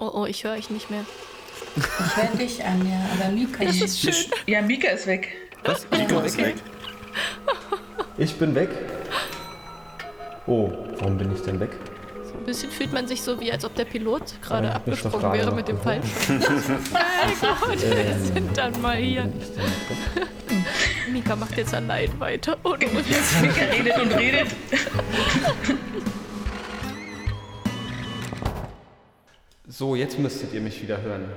Oh, ich höre euch nicht mehr. Ich höre dich, Anja, aber Mika ist schön. Ja, Mika ist weg. Was? Mika ist weg. Ich bin weg. Oh, warum bin ich denn weg? So ein bisschen fühlt man sich so, wie als ob der Pilot gerade abgesprungen wäre mit dem Fallschirm. Mein Gott, wir sind dann mal hier. Mika macht jetzt allein weiter. Mika redet und redet. So, jetzt müsstet ihr mich wieder hören.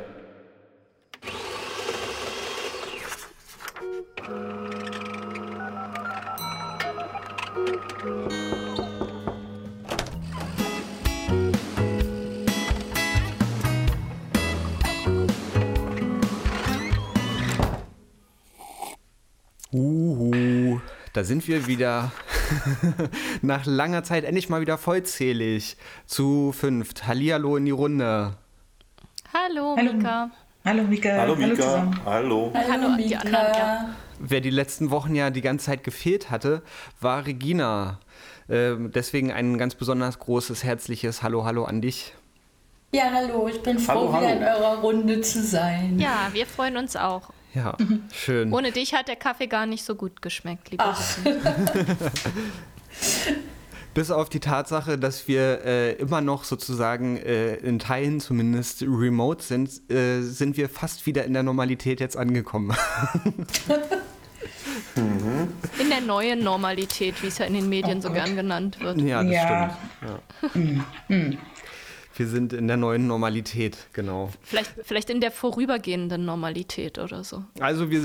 Da sind wir wieder nach langer Zeit endlich mal wieder vollzählig zu 5. Hallihallo in die Runde. Hallo, Mika. Hallo, Mika. Hallo, Mika. Hallo. Hallo, Mika. Wer die letzten Wochen ja die ganze Zeit gefehlt hatte, war Regina. Deswegen ein ganz besonders großes, herzliches Hallo, Hallo an dich. Ja, hallo. Ich bin froh, wieder in eurer Runde zu sein. Ja, wir freuen uns auch. Ja, schön. Ohne dich hat der Kaffee gar nicht so gut geschmeckt, liebe Bis auf die Tatsache, dass wir immer noch sozusagen in Teilen zumindest remote sind, sind wir fast wieder in der Normalität jetzt angekommen. In der neuen Normalität, wie es ja in den Medien so gern genannt wird. Ja, das stimmt. Ja. Wir sind in der neuen Normalität, genau. Vielleicht in der vorübergehenden Normalität oder so. Also wir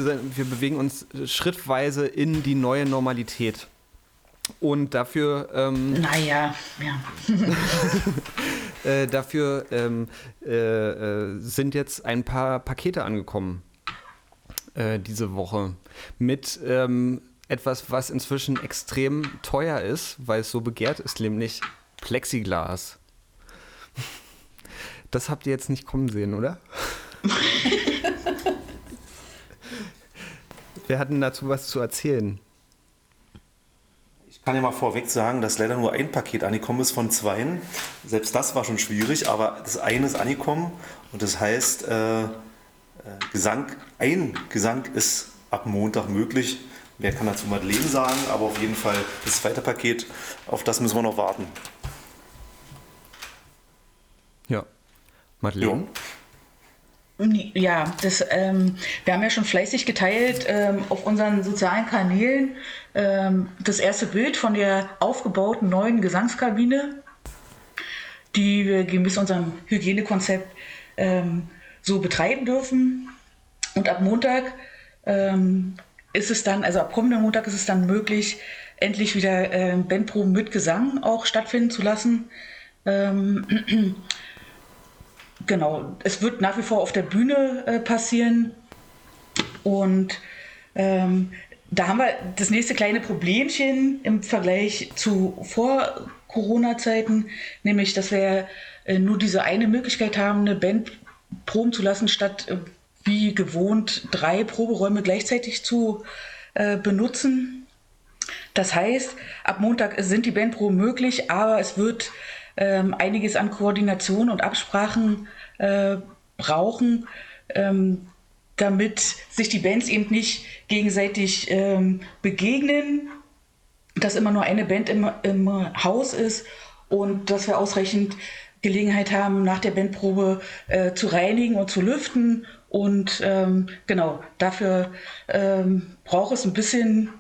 bewegen uns schrittweise in die neue Normalität. Und dafür... dafür sind jetzt ein paar Pakete angekommen diese Woche. Mit etwas, was inzwischen extrem teuer ist, weil es so begehrt ist, nämlich Plexiglas. Das habt ihr jetzt nicht kommen sehen, oder? Wir hatten dazu was zu erzählen. Ich kann ja mal vorweg sagen, dass leider nur ein Paket angekommen ist von 2. Selbst das war schon schwierig, aber das eine ist angekommen und das heißt, ein Gesang ist ab Montag möglich. Mehr kann dazu Madeleine sagen, aber auf jeden Fall das zweite Paket, auf das müssen wir noch warten. Ja. Madeleine? Ja, wir haben ja schon fleißig geteilt auf unseren sozialen Kanälen das erste Bild von der aufgebauten neuen Gesangskabine, die wir gemäß unserem Hygienekonzept so betreiben dürfen. Und ab Montag ab kommenden Montag ist es dann möglich, endlich wieder Bandproben mit Gesang auch stattfinden zu lassen. Genau, es wird nach wie vor auf der Bühne passieren und da haben wir das nächste kleine Problemchen im Vergleich zu Vor-Corona-Zeiten, nämlich, dass wir nur diese eine Möglichkeit haben, eine Band proben zu lassen, statt wie gewohnt 3 Proberäume gleichzeitig zu benutzen. Das heißt, ab Montag sind die Bandproben möglich, aber es wird einiges an Koordination und Absprachen brauchen, damit sich die Bands eben nicht gegenseitig begegnen, dass immer nur eine Band im Haus ist und dass wir ausreichend Gelegenheit haben, nach der Bandprobe zu reinigen und zu lüften. Und dafür braucht es ein bisschen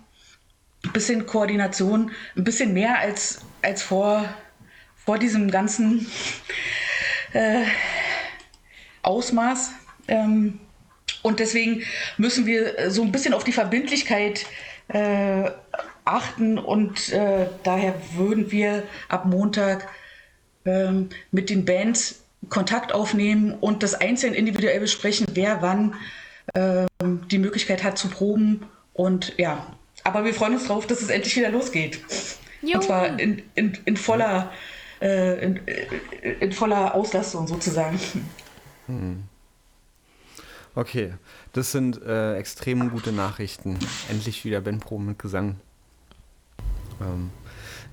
Koordination, ein bisschen mehr als vor diesem ganzen Ausmaß. Und deswegen müssen wir so ein bisschen auf die Verbindlichkeit achten. Und daher würden wir ab Montag mit den Bands Kontakt aufnehmen und das einzeln individuell besprechen, wer wann die Möglichkeit hat zu proben. Und ja, aber wir freuen uns drauf, dass es endlich wieder losgeht. Jo. Und zwar in voller Auslastung sozusagen. Okay, das sind extrem gute Nachrichten. Endlich wieder Bandproben mit Gesang.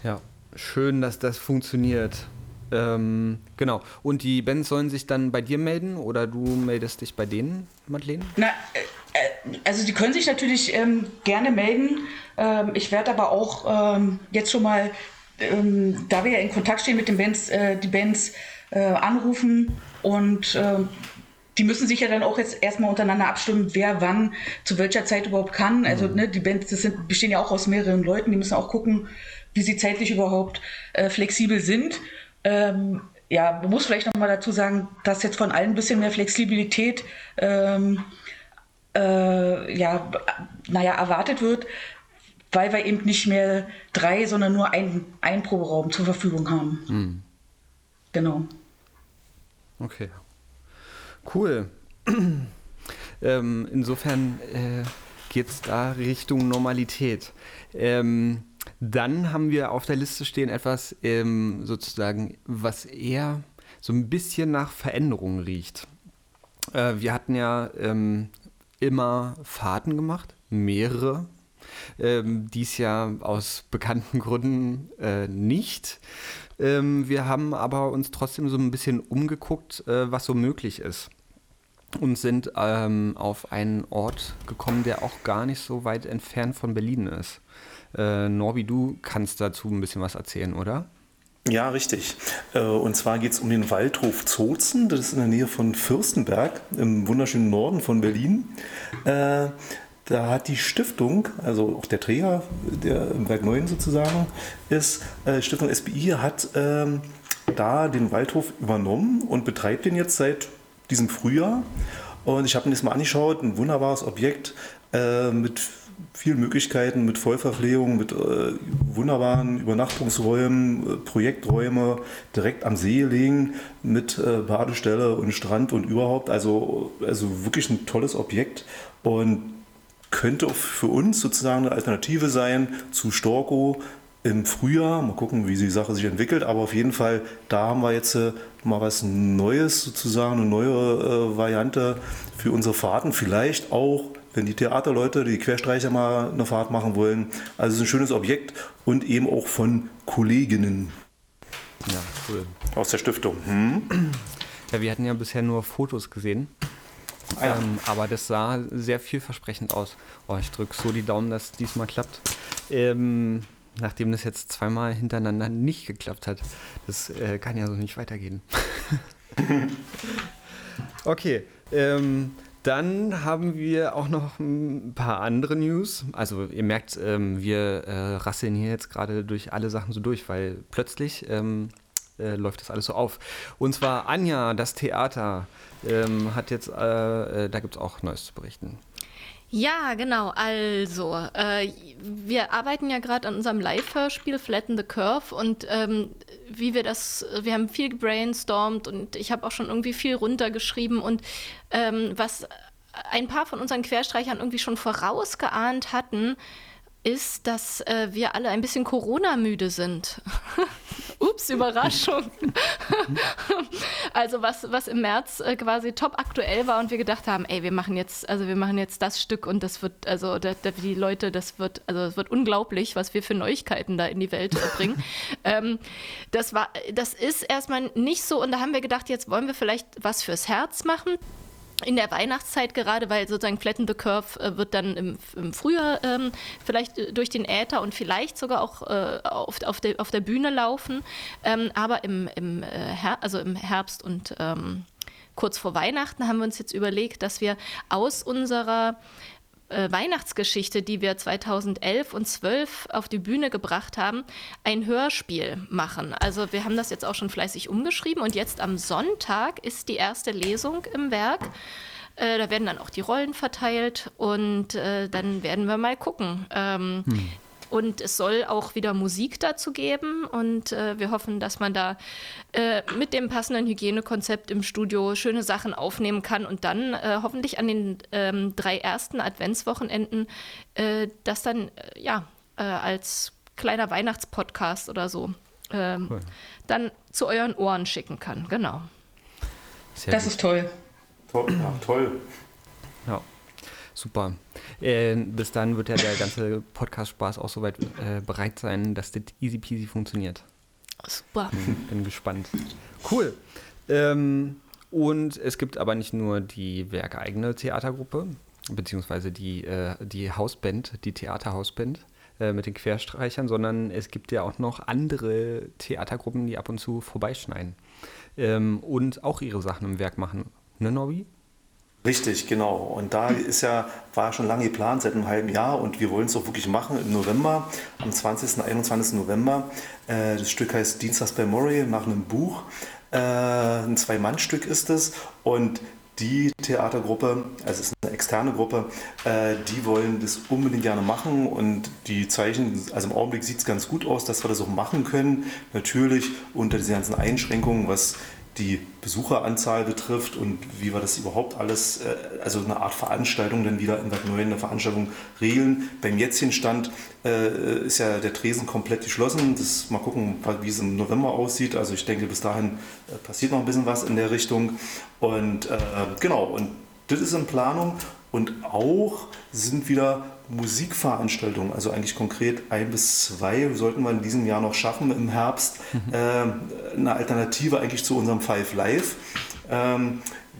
Ja, schön, dass das funktioniert. Genau. Und die Bands sollen sich dann bei dir melden oder du meldest dich bei denen, Madeleine? Na, also die können sich natürlich gerne melden. Ich werde aber auch jetzt schon mal, da wir ja in Kontakt stehen mit den Bands, die Bands anrufen und die müssen sich ja dann auch jetzt erstmal untereinander abstimmen, wer wann zu welcher Zeit überhaupt kann. Also ne, die Bands, das bestehen ja auch aus mehreren Leuten, die müssen auch gucken, wie sie zeitlich überhaupt flexibel sind. Ja, man muss vielleicht nochmal dazu sagen, dass jetzt von allen ein bisschen mehr Flexibilität erwartet wird, weil wir eben nicht mehr 3, sondern nur einen Proberaum zur Verfügung haben. Mhm. Genau. Okay. Cool. Insofern geht es da Richtung Normalität. Dann haben wir auf der Liste stehen etwas, sozusagen, was eher so ein bisschen nach Veränderung riecht. Wir hatten ja immer Fahrten gemacht, mehrere. Dies Jahr aus bekannten Gründen nicht. Wir haben aber uns trotzdem so ein bisschen umgeguckt, was so möglich ist. Und sind auf einen Ort gekommen, der auch gar nicht so weit entfernt von Berlin ist. Norbi, du kannst dazu ein bisschen was erzählen, oder? Ja, richtig. Und zwar geht es um den Waldhof Zozen. Das ist in der Nähe von Fürstenberg, im wunderschönen Norden von Berlin. Da hat die Stiftung, also auch der Träger, der im Werk 9 sozusagen ist, Stiftung SBI, hat da den Waldhof übernommen und betreibt den jetzt seit diesem Frühjahr. Und ich habe mir das mal angeschaut, ein wunderbares Objekt mit vielen Möglichkeiten, mit Vollverpflegung, mit wunderbaren Übernachtungsräumen, Projekträume, direkt am See liegen, mit Badestelle und Strand und überhaupt. Also wirklich ein tolles Objekt. Und könnte für uns sozusagen eine Alternative sein zu Storco im Frühjahr. Mal gucken, wie die Sache sich entwickelt. Aber auf jeden Fall, da haben wir jetzt mal was Neues sozusagen, eine neue Variante für unsere Fahrten. Vielleicht auch, wenn die Theaterleute, die Querstreicher mal eine Fahrt machen wollen. Also es ist ein schönes Objekt und eben auch von Kolleginnen. Ja, cool. Aus der Stiftung. Ja, wir hatten ja bisher nur Fotos gesehen. Ja. Aber das sah sehr vielversprechend aus. Oh, ich drücke so die Daumen, dass es diesmal klappt. Nachdem das jetzt zweimal hintereinander nicht geklappt hat. Das kann ja so nicht weitergehen. Okay, dann haben wir auch noch ein paar andere News. Also ihr merkt, wir rasseln hier jetzt gerade durch alle Sachen so durch, weil plötzlich läuft das alles so auf. Und zwar Anja, das Theater, hat jetzt, da gibt es auch Neues zu berichten. Ja, genau. Also, wir arbeiten ja gerade an unserem Live-Hörspiel Flatten the Curve und wir haben viel gebrainstormt und ich habe auch schon irgendwie viel runtergeschrieben und was ein paar von unseren Querstreichern irgendwie schon vorausgeahnt hatten, ist, dass wir alle ein bisschen Corona-müde sind. Ups, Überraschung. Also was im März quasi top aktuell war und wir gedacht haben, ey, wir machen jetzt das Stück und das wird, also die Leute, es wird unglaublich, was wir für Neuigkeiten da in die Welt bringen. Das ist erstmal nicht so und da haben wir gedacht, jetzt wollen wir vielleicht was fürs Herz machen. In der Weihnachtszeit gerade, weil sozusagen Flatten the Curve wird dann im Frühjahr vielleicht durch den Äther und vielleicht sogar auch auf der Bühne laufen, aber im Herbst und kurz vor Weihnachten haben wir uns jetzt überlegt, dass wir aus unserer Weihnachtsgeschichte, die wir 2011 und 2012 auf die Bühne gebracht haben, ein Hörspiel machen. Also wir haben das jetzt auch schon fleißig umgeschrieben und jetzt am Sonntag ist die erste Lesung im Werk. Da werden dann auch die Rollen verteilt und dann werden wir mal gucken. Und es soll auch wieder Musik dazu geben und wir hoffen, dass man da mit dem passenden Hygienekonzept im Studio schöne Sachen aufnehmen kann und dann hoffentlich an den 3 ersten Adventswochenenden das dann als kleiner Weihnachtspodcast oder so cool. Dann zu euren Ohren schicken kann. Genau. Sehr das gut. Ist toll. Toll. Ja. Super. Bis dann wird ja der ganze Podcast-Spaß auch soweit bereit sein, dass das easy peasy funktioniert. Super. Bin gespannt. Cool. Und es gibt aber nicht nur die werkeigene Theatergruppe, beziehungsweise die Hausband, die Theaterhausband mit den Querstreichern, sondern es gibt ja auch noch andere Theatergruppen, die ab und zu vorbeischneiden und auch ihre Sachen im Werk machen. Ne, Norbi? Richtig, genau. Und da war schon lange geplant, seit einem halben Jahr. Und wir wollen es auch wirklich machen im November, am 20. und 21. November. Das Stück heißt Dienstags bei Murray, nach einem Buch. Ein 2-Mann-Stück ist es. Und die Theatergruppe, also es ist eine externe Gruppe, die wollen das unbedingt gerne machen. Und die Zeichen, also im Augenblick sieht es ganz gut aus, dass wir das auch machen können. Natürlich unter diesen ganzen Einschränkungen, was die Besucheranzahl betrifft und wie wir das überhaupt alles, also eine Art Veranstaltung dann wieder in Werk 9 eine Veranstaltung regeln. Beim jetzigen Stand ist ja der Tresen komplett geschlossen. Das, mal gucken, wie es im November aussieht. Also ich denke, bis dahin passiert noch ein bisschen was in der Richtung. Und genau, und das ist in Planung. Und auch sind wieder Musikveranstaltungen, also eigentlich konkret 1 bis 2, sollten wir in diesem Jahr noch schaffen im Herbst, eine Alternative eigentlich zu unserem Five Live,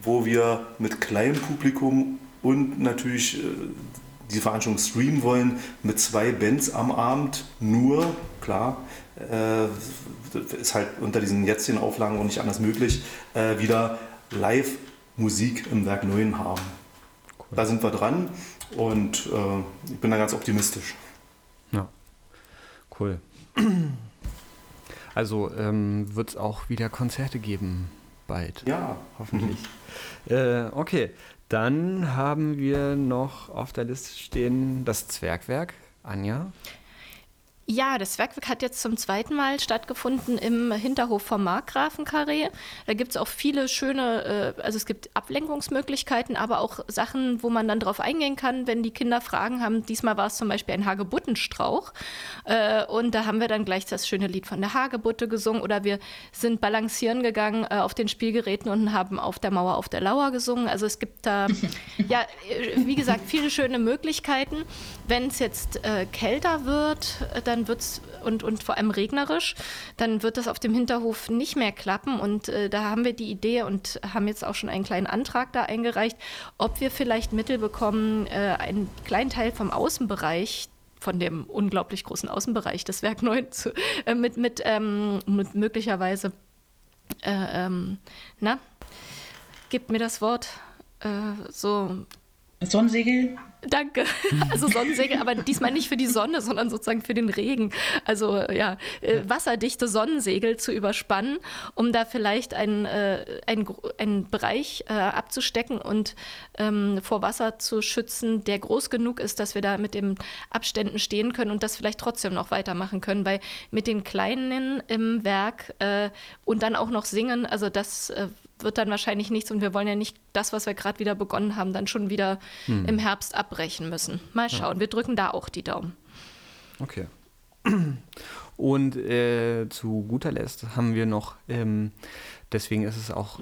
wo wir mit kleinem Publikum und natürlich die Veranstaltung streamen wollen, mit 2 Bands am Abend, nur, klar, ist halt unter diesen jetzigen Auflagen auch nicht anders möglich, wieder Live-Musik im Werk 9 haben. Cool. Da sind wir dran. Und ich bin da ganz optimistisch. Ja, cool. Also wird es auch wieder Konzerte geben bald. Ja, hoffentlich. Okay, dann haben wir noch auf der Liste stehen das Zwergwerk. Anja? Ja, das Zwergwerk hat jetzt zum 2. Mal stattgefunden im Hinterhof vom Markgrafenkarree. Da gibt es auch viele schöne, also es gibt Ablenkungsmöglichkeiten, aber auch Sachen, wo man dann drauf eingehen kann, wenn die Kinder Fragen haben. Diesmal war es zum Beispiel ein Hagebuttenstrauch und da haben wir dann gleich das schöne Lied von der Hagebutte gesungen oder wir sind balancieren gegangen auf den Spielgeräten und haben auf der Mauer auf der Lauer gesungen. Also es gibt da, ja, wie gesagt, viele schöne Möglichkeiten. Wenn es jetzt kälter wird, dann wird's und vor allem regnerisch, dann wird das auf dem Hinterhof nicht mehr klappen. Und da haben wir die Idee und haben jetzt auch schon einen kleinen Antrag da eingereicht, ob wir vielleicht Mittel bekommen, einen kleinen Teil vom Außenbereich, von dem unglaublich großen Außenbereich des Werk 9 mit möglicherweise, gibt mir das Wort, so... Sonnensegel? Danke. Also Sonnensegel, aber diesmal nicht für die Sonne, sondern sozusagen für den Regen. Also ja, wasserdichte Sonnensegel zu überspannen, um da vielleicht einen Bereich abzustecken und vor Wasser zu schützen, der groß genug ist, dass wir da mit den Abständen stehen können und das vielleicht trotzdem noch weitermachen können, weil mit den Kleinen im Werk und dann auch noch singen, also das wird dann wahrscheinlich nichts und wir wollen ja nicht das, was wir gerade wieder begonnen haben, dann schon wieder im Herbst abbrechen müssen. Mal schauen, wir drücken da auch die Daumen. Okay. Und zu guter Letzt haben wir noch, deswegen ist es auch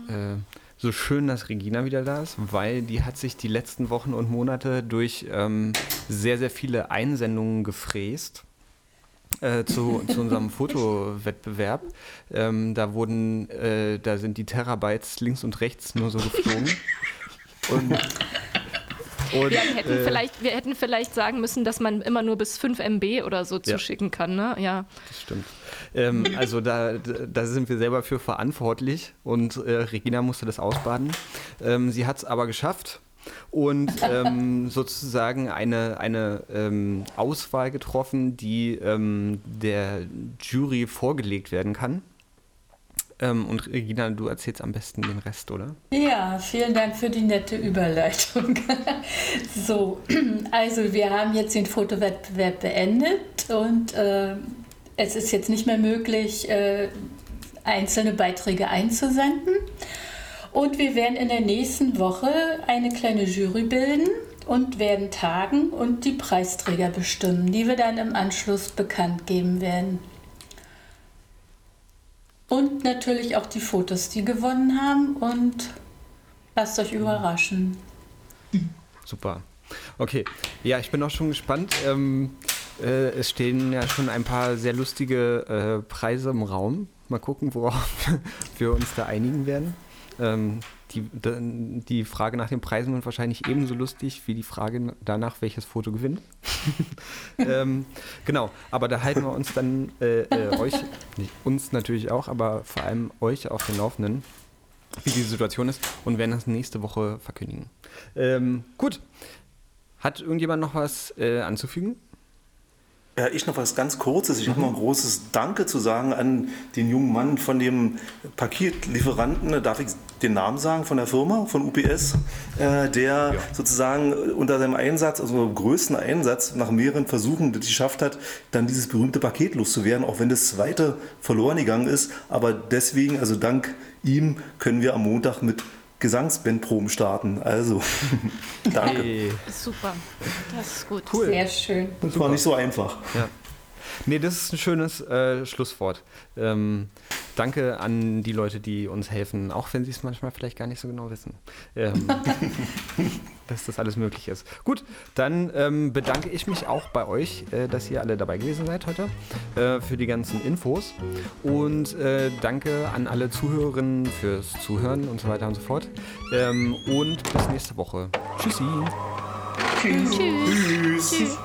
so schön, dass Regina wieder da ist, weil die hat sich die letzten Wochen und Monate durch sehr, sehr viele Einsendungen gefräst. Zu unserem Fotowettbewerb. Da sind die Terabytes links und rechts nur so geflogen. Wir hätten vielleicht sagen müssen, dass man immer nur bis 5 MB oder so zuschicken kann, ne? Ja. Das stimmt. Also da sind wir selber für verantwortlich und Regina musste das ausbaden. Sie hat es aber geschafft. Und sozusagen eine Auswahl getroffen, die der Jury vorgelegt werden kann. Und Regina, du erzählst am besten den Rest, oder? Ja, vielen Dank für die nette Überleitung. So, also wir haben jetzt den Fotowettbewerb beendet und es ist jetzt nicht mehr möglich, einzelne Beiträge einzusenden. Und wir werden in der nächsten Woche eine kleine Jury bilden und werden tagen und die Preisträger bestimmen, die wir dann im Anschluss bekannt geben werden. Und natürlich auch die Fotos, die gewonnen haben, und lasst euch überraschen. Super. Okay, ja, ich bin auch schon gespannt. Es stehen ja schon ein paar sehr lustige Preise im Raum. Mal gucken, worauf wir uns da einigen werden. Die Frage nach den Preisen wird wahrscheinlich ebenso lustig wie die Frage danach, welches Foto gewinnt. Genau, aber da halten wir uns dann euch, nicht uns natürlich auch, aber vor allem euch auf den Laufenden, wie die Situation ist, und werden das nächste Woche verkündigen. Gut, hat irgendjemand noch was anzufügen? Ja, ich noch was ganz Kurzes. Ich habe noch ein großes Danke zu sagen an den jungen Mann von dem Paketlieferanten, darf ich den Namen sagen, von der Firma, von UPS, der sozusagen unter seinem Einsatz, also unter dem größten Einsatz, nach mehreren Versuchen das geschafft hat, dann dieses berühmte Paket loszuwerden, auch wenn das zweite verloren gegangen ist. Aber deswegen, also dank ihm, können wir am Montag mit Gesangsbandproben starten. Also, danke. Hey. Super. Das ist gut. Cool. Sehr schön. Das war nicht so einfach. Ja. Nee, das ist ein schönes Schlusswort. Danke an die Leute, die uns helfen, auch wenn sie es manchmal vielleicht gar nicht so genau wissen, dass das alles möglich ist. Gut, dann bedanke ich mich auch bei euch, dass ihr alle dabei gewesen seid heute, für die ganzen Infos, und danke an alle Zuhörerinnen fürs Zuhören und so weiter und so fort, und bis nächste Woche. Tschüssi. Tschüss. Tschüss. Tschüss.